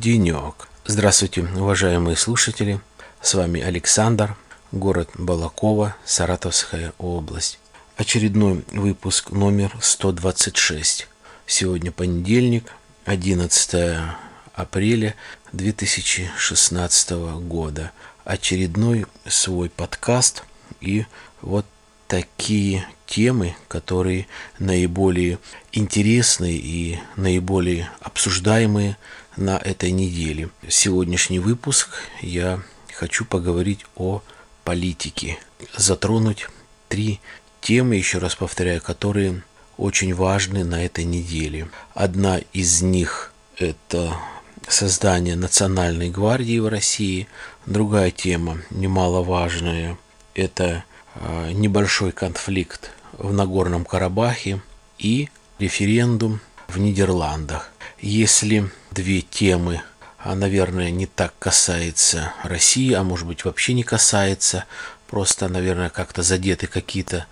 денек. Здравствуйте, уважаемые слушатели. С вами Александр, город Балакова, Саратовская область. Очередной выпуск номер 126. Сегодня понедельник, 11 апреля 2016 года. Очередной свой подкаст и вот такие темы, которые наиболее интересные и наиболее обсуждаемые на этой неделе. Сегодняшний выпуск я хочу поговорить о политике, затронуть три темы, еще раз повторяю, которые очень важны на этой неделе. Одна из них – это создание Национальной гвардии в России. Другая тема, немаловажная, это небольшой конфликт в Нагорном Карабахе и референдум в Нидерландах. Если две темы, наверное, не так касаются России, а может быть вообще не касаются, просто, наверное, как-то задеты какие-то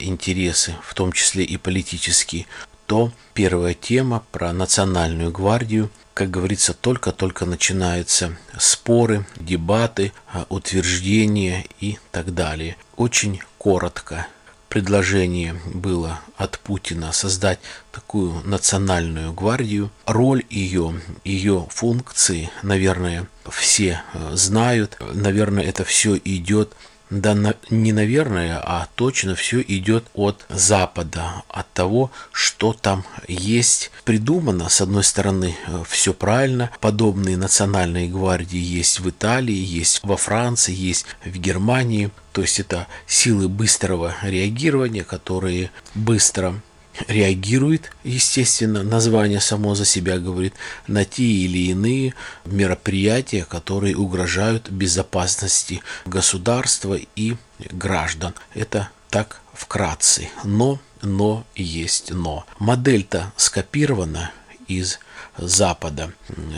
интересы, в том числе и политические, то первая тема про Национальную гвардию, как говорится, только-только начинаются споры, дебаты, утверждения и так далее. Очень коротко предложение было от Путина создать такую Национальную гвардию. Роль ее функции, наверное, все знают. Наверное, это все идет, да не наверное, а точно все идет от Запада, от того, что там есть. Придумано, с одной стороны, все правильно. Подобные национальные гвардии есть в Италии, есть во Франции, есть в Германии. То есть это силы быстрого реагирования, которые быстро реагирует, естественно, название само за себя говорит, на те или иные мероприятия, которые угрожают безопасности государства и граждан. Это так вкратце. Но есть но. Модель-то скопирована из Запада,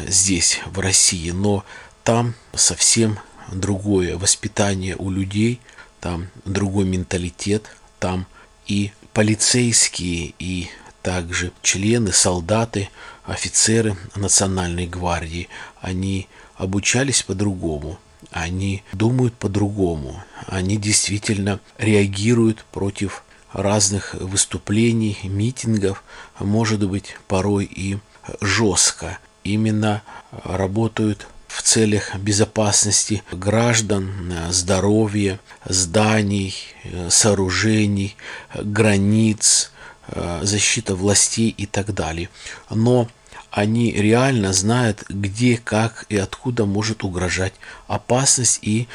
здесь, в России, но там совсем другое воспитание у людей, там другой менталитет, там и полицейские, и также члены, солдаты, офицеры Национальной гвардии, они обучались по-другому, они думают по-другому, они действительно реагируют против разных выступлений, митингов, может быть, порой и жестко. Именно работают в целях безопасности граждан, здоровья, зданий, сооружений, границ, защита властей и так далее. Но они реально знают, где, как и откуда может угрожать опасность и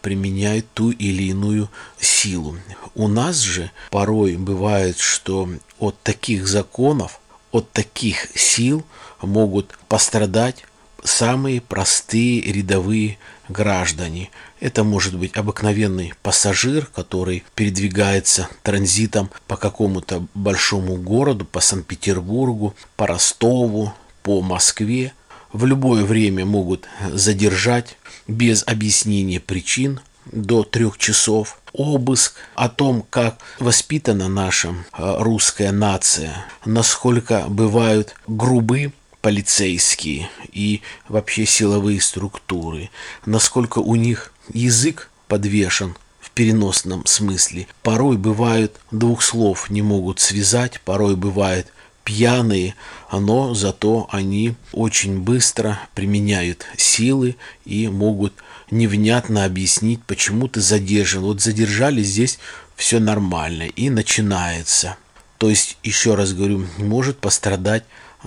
применяют ту или иную силу. У нас же порой бывает, что от таких законов, от таких сил могут пострадать самые простые рядовые граждане. Это может быть обыкновенный пассажир, который передвигается транзитом по какому-то большому городу, по Санкт-Петербургу, по Ростову, по Москве. В любое время могут задержать без объяснения причин до 3 часов. Обыск о том, как воспитана наша русская нация, насколько бывают грубы полицейские и вообще силовые структуры, насколько у них язык подвешен в переносном смысле. Порой бывает, двух слов не могут связать, порой бывает пьяные, но зато они очень быстро применяют силы и могут невнятно объяснить, почему ты задержан. Вот задержали, здесь все нормально, и начинается. То есть, еще раз говорю, может пострадать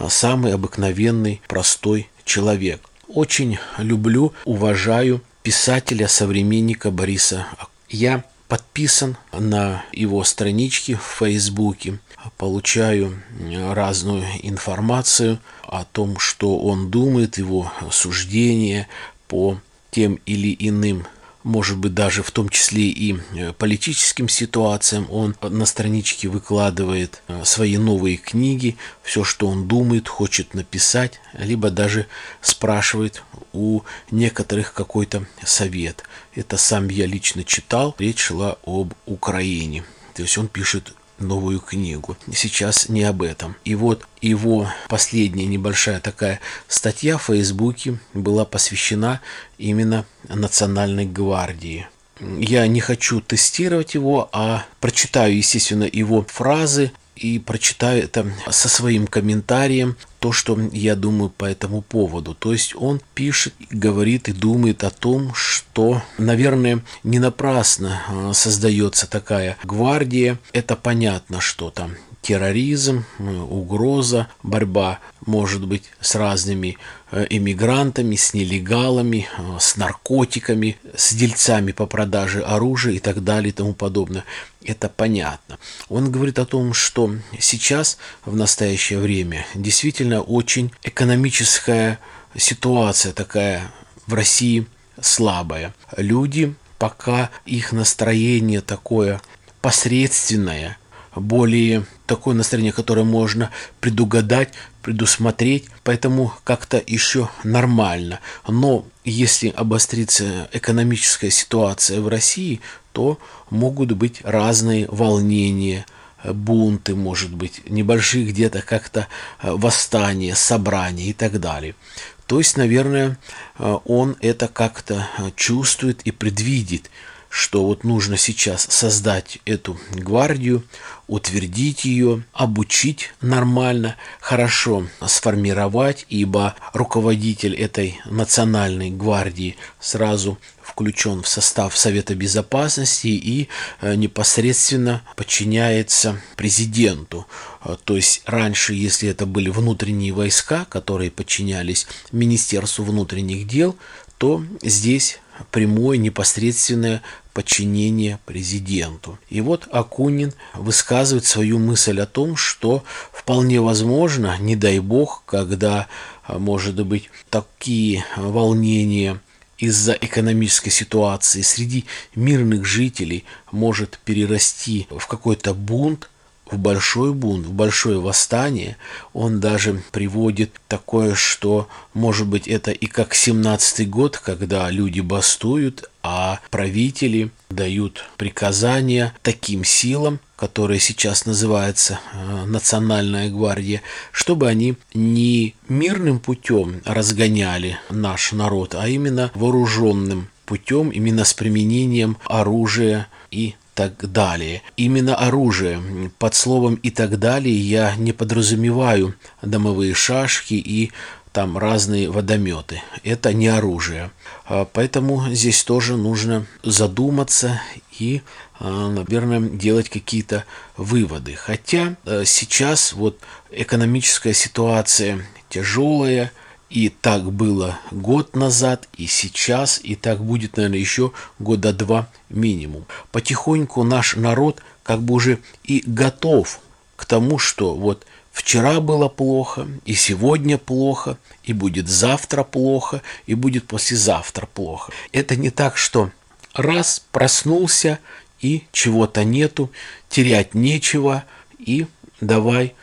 самый обыкновенный, простой человек. Очень люблю, уважаю писателя-современника Бориса. Я подписан на его странички в Фейсбуке, получаю разную информацию о том, что он думает, его суждения по тем или иным, может быть, даже в том числе и политическим ситуациям. Он на страничке выкладывает свои новые книги, все, что он думает, хочет написать, либо даже спрашивает у некоторых какой-то совет. Это сам я лично читал. Речь шла об Украине. То есть он пишет новую книгу. Сейчас не об этом. И вот его последняя небольшая такая статья в Фейсбуке была посвящена именно Национальной гвардии. Я не хочу тестировать его, а прочитаю, естественно, его фразы и прочитаю это со своим комментарием, то, что я думаю по этому поводу. То есть он пишет, говорит и думает о том, что, наверное, не напрасно создается такая гвардия. Это понятно, что там терроризм, угроза, борьба, может быть, с разными иммигрантами, с нелегалами, с наркотиками, с дельцами по продаже оружия и так далее и тому подобное. Это понятно. Он говорит о том, что сейчас, в настоящее время, действительно очень экономическая ситуация такая в России слабая. Люди, пока их настроение такое посредственное, более такое настроение, которое можно предугадать, предусмотреть, поэтому как-то еще нормально. Но если обострится экономическая ситуация в России, то могут быть разные волнения, бунты, может быть, небольшие где-то как-то восстания, собрания и так далее. То есть, наверное, он это как-то чувствует и предвидит, что вот нужно сейчас создать эту гвардию, утвердить ее, обучить нормально, хорошо сформировать, ибо руководитель этой национальной гвардии сразу включен в состав Совета Безопасности и непосредственно подчиняется президенту. То есть раньше, если это были внутренние войска, которые подчинялись Министерству внутренних дел, то здесь прямое непосредственное подчинение президенту. И вот Акунин высказывает свою мысль о том, что вполне возможно, не дай бог, когда, может быть, такие волнения из-за экономической ситуации среди мирных жителей может перерасти в какой-то бунт, в большой бунт, в большое восстание. Он даже приводит такое, что, может быть, это и как 17-й год, когда люди бастуют, а правители дают приказания таким силам, которые сейчас называются Национальная гвардия, чтобы они не мирным путем разгоняли наш народ, а именно вооруженным путем, именно с применением оружия и так далее. Именно оружие. Под словом «и так далее» я не подразумеваю домовые шашки и там разные водометы. Это не оружие. Поэтому здесь тоже нужно задуматься и, наверное, делать какие-то выводы. Хотя сейчас вот экономическая ситуация тяжелая, и так было год назад, и сейчас, и так будет, наверное, еще года два минимум. Потихоньку наш народ как бы уже и готов к тому, что вот вчера было плохо, и сегодня плохо, и будет завтра плохо, и будет послезавтра плохо. Это не так, что раз проснулся, и чего-то нету, терять нечего, и давай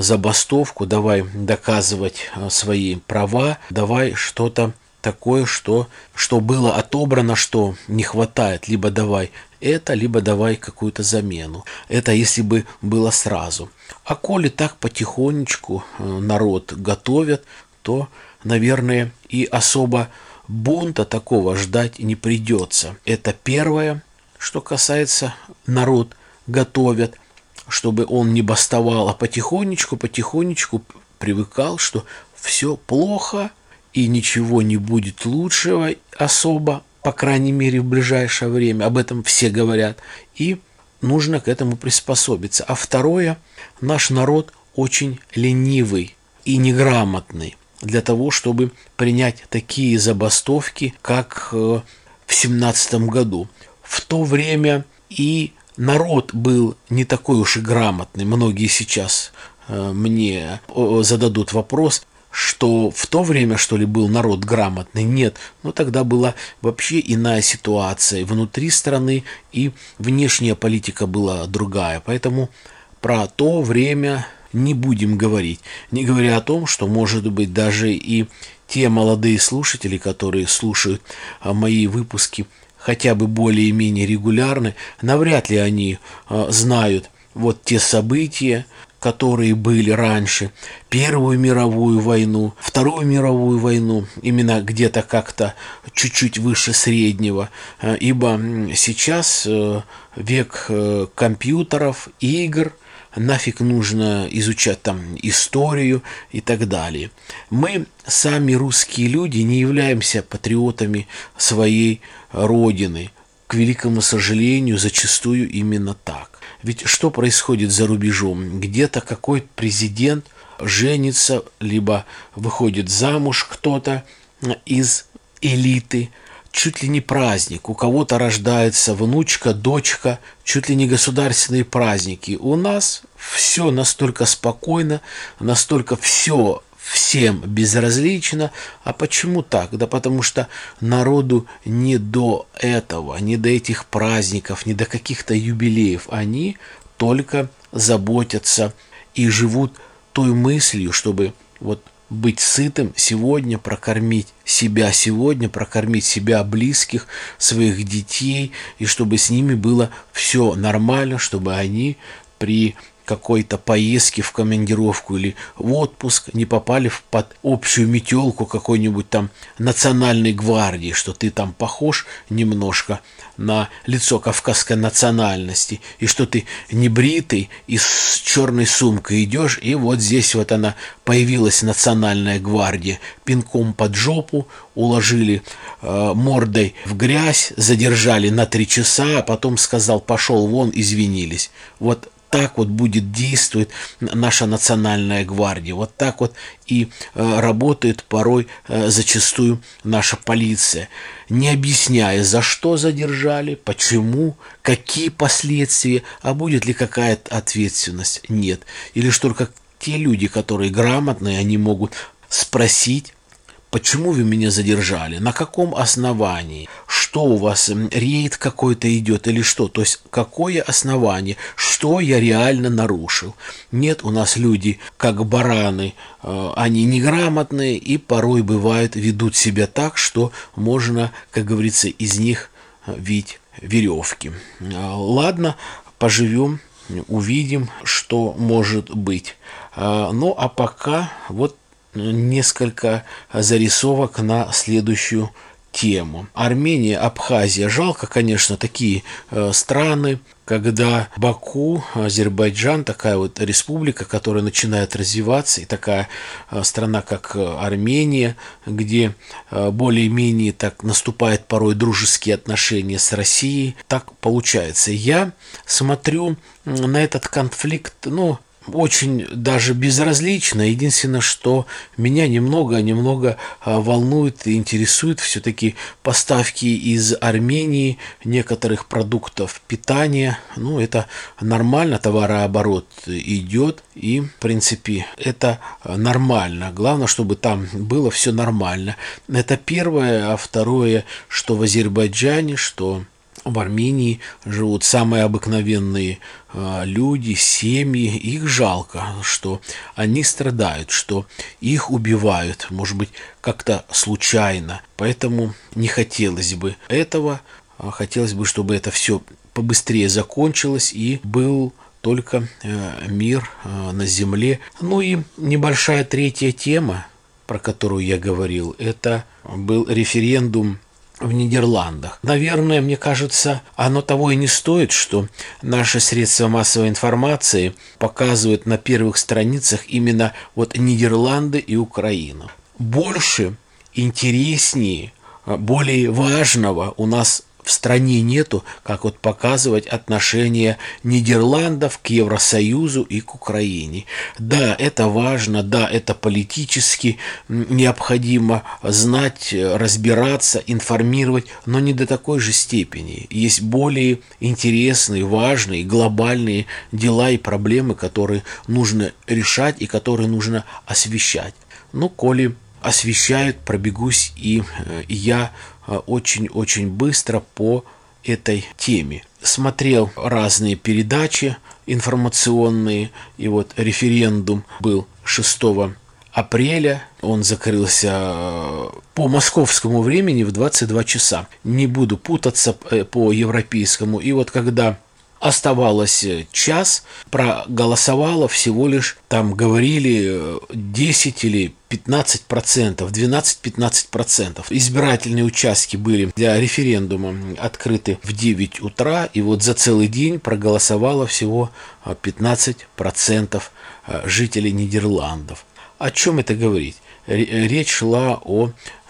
забастовку, давай доказывать свои права, давай что-то такое, что было отобрано, что не хватает, либо давай это, либо давай какую-то замену. Это если бы было сразу. А коли так потихонечку народ готовят, то, наверное, и особо бунта такого ждать не придется. Это первое, что касается народ готовят, чтобы он не бастовал, а потихонечку привыкал, что все плохо и ничего не будет лучшего особо, по крайней мере, в ближайшее время. Об этом все говорят. И нужно к этому приспособиться. А второе, наш народ очень ленивый и неграмотный для того, чтобы принять такие забастовки, как в 2017 году. В то время и народ был не такой уж и грамотный. Многие сейчас мне зададут вопрос, что в то время, что ли, был народ грамотный? Нет. Но тогда была вообще иная ситуация внутри страны, и внешняя политика была другая. Поэтому про то время не будем говорить. Не говоря о том, что, может быть, даже и те молодые слушатели, которые слушают мои выпуски хотя бы более-менее регулярны, навряд ли они знают вот те события, которые были раньше, Первую мировую войну, Вторую мировую войну, именно где-то как-то чуть-чуть выше среднего, ибо сейчас век компьютеров, игр, нафиг нужно изучать там историю и так далее. Мы, сами русские люди, не являемся патриотами своей родины. К великому сожалению, зачастую именно так. Ведь что происходит за рубежом? Где-то какой-то президент женится, либо выходит замуж кто-то из элиты. Чуть ли не праздник. У кого-то рождается внучка, дочка, чуть ли не государственные праздники. У нас все настолько спокойно, настолько все всем безразлично. А почему так? Да потому что народу не до этого, не до этих праздников, не до каких-то юбилеев. Они только заботятся и живут той мыслью, чтобы вот быть сытым сегодня, прокормить себя сегодня, прокормить себя, близких, своих детей, и чтобы с ними было все нормально, чтобы они при какой-то поездке в командировку или в отпуск не попали под общую метелку какой-нибудь там Национальной гвардии, что ты там похож немножко на лицо кавказской национальности, и что ты небритый и с черной сумкой идешь, и вот здесь вот она появилась, Национальная гвардия, пинком под жопу, уложили мордой в грязь, задержали на 3 часа, а потом сказал «пошел вон», извинились. Вот так вот будет действовать наша Национальная гвардия, вот так вот и работает порой зачастую наша полиция, не объясняя, за что задержали, почему, какие последствия, а будет ли какая-то ответственность, нет. Или что только те люди, которые грамотные, они могут спросить, почему вы меня задержали, на каком основании, что у вас, рейд какой-то идет или что, то есть какое основание, что я реально нарушил. Нет, у нас люди как бараны, они неграмотные и порой бывают ведут себя так, что можно, как говорится, из них вить веревки. Ладно, поживем, увидим, что может быть. Ну а пока вот несколько зарисовок на следующую тему. Армения, Абхазия. Жалко, конечно, такие страны, когда Баку, Азербайджан, такая вот республика, которая начинает развиваться, и такая страна, как Армения, где более-менее так наступают порой дружеские отношения с Россией. Так получается. Я смотрю на этот конфликт, ну, очень даже безразлично. Единственное, что меня немного волнует и интересует, все-таки поставки из Армении некоторых продуктов питания. Ну, это нормально, товарооборот идет, и, в принципе, это нормально. Главное, чтобы там было все нормально. Это первое. А второе, что в Азербайджане, что в Армении живут самые обыкновенные люди, семьи. Их жалко, что они страдают, что их убивают, может быть, как-то случайно. Поэтому не хотелось бы этого. Хотелось бы, чтобы это все побыстрее закончилось и был только мир на земле. Ну и небольшая третья тема, про которую я говорил, это был референдум в Нидерландах. Наверное, мне кажется, оно того и не стоит, что наши средства массовой информации показывают на первых страницах именно вот Нидерланды и Украину. Больше, интереснее, более важного у нас в стране нету, как вот показывать отношение Нидерландов к Евросоюзу и к Украине. Да, это важно, да, это политически необходимо знать, разбираться, информировать, но не до такой же степени. Есть более интересные, важные, глобальные дела и проблемы, которые нужно решать и которые нужно освещать. Ну, коли освещают, пробегусь и я очень-очень быстро по этой теме. Смотрел разные передачи информационные, и вот референдум был 6 апреля, он закрылся по московскому времени в 22 часа. Не буду путаться по европейскому. И вот когда Оставалось час, проголосовало всего лишь, там говорили, 10 или 15%, 12-15%. Избирательные участки были для референдума открыты в 9 утра, и вот за целый день проголосовало всего 15% жителей Нидерландов. О чем это говорит? Речь шла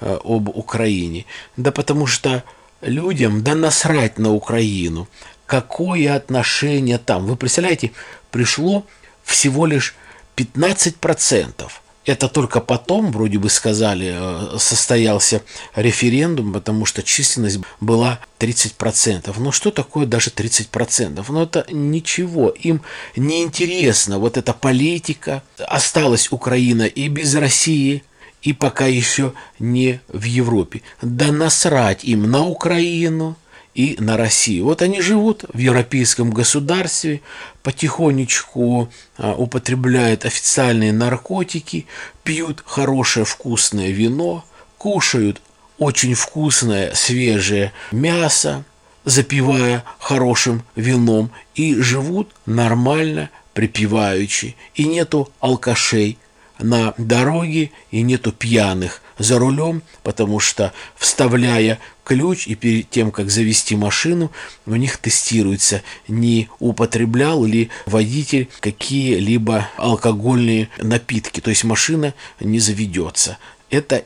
об Украине. Да потому что людям да насрать на Украину. Какое отношение там? Вы представляете, пришло всего лишь 15%. Это только потом, вроде бы сказали, состоялся референдум, потому что численность была 30%. Но что такое даже 30%? Но это ничего, им не интересно. Вот эта политика. Осталась Украина и без России. И пока еще не в Европе. Да насрать им на Украину и на Россию. Вот они живут в европейском государстве, потихонечку употребляют официальные наркотики, пьют хорошее вкусное вино, кушают очень вкусное свежее мясо, запивая хорошим вином, и живут нормально, припеваючи. И нету алкашей на дороге, и нету пьяных за рулем, потому что, вставляя ключ и перед тем, как завести машину, у них тестируется, не употреблял ли водитель какие-либо алкогольные напитки, то есть машина не заведется. Это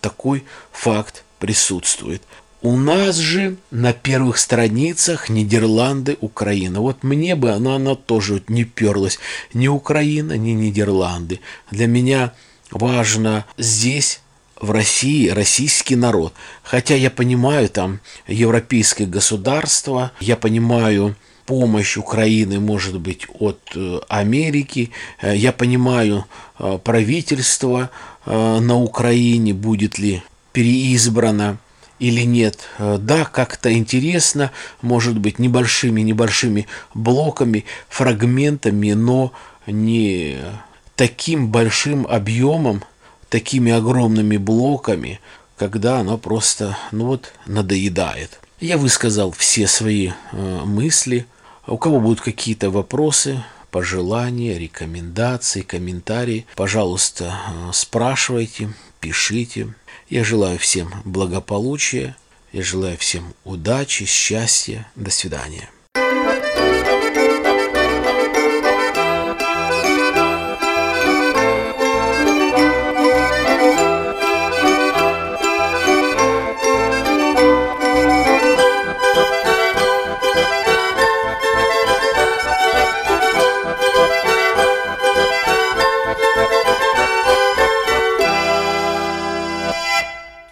такой факт присутствует. У нас же на первых страницах Нидерланды, Украина. Вот мне бы она тоже не перлась. Ни Украина, ни Нидерланды. Для меня важно здесь, в России, российский народ. Хотя я понимаю там европейское государство, я понимаю помощь Украины, может быть, от Америки, я понимаю правительство на Украине, будет ли переизбрано или нет. Да, как-то интересно, может быть, небольшими блоками, фрагментами, но не таким большим объемом, такими огромными блоками, когда оно просто, надоедает. Я высказал все свои мысли. У кого будут какие-то вопросы, пожелания, рекомендации, комментарии, пожалуйста, спрашивайте, пишите. Я желаю всем благополучия, я желаю всем удачи, счастья. До свидания.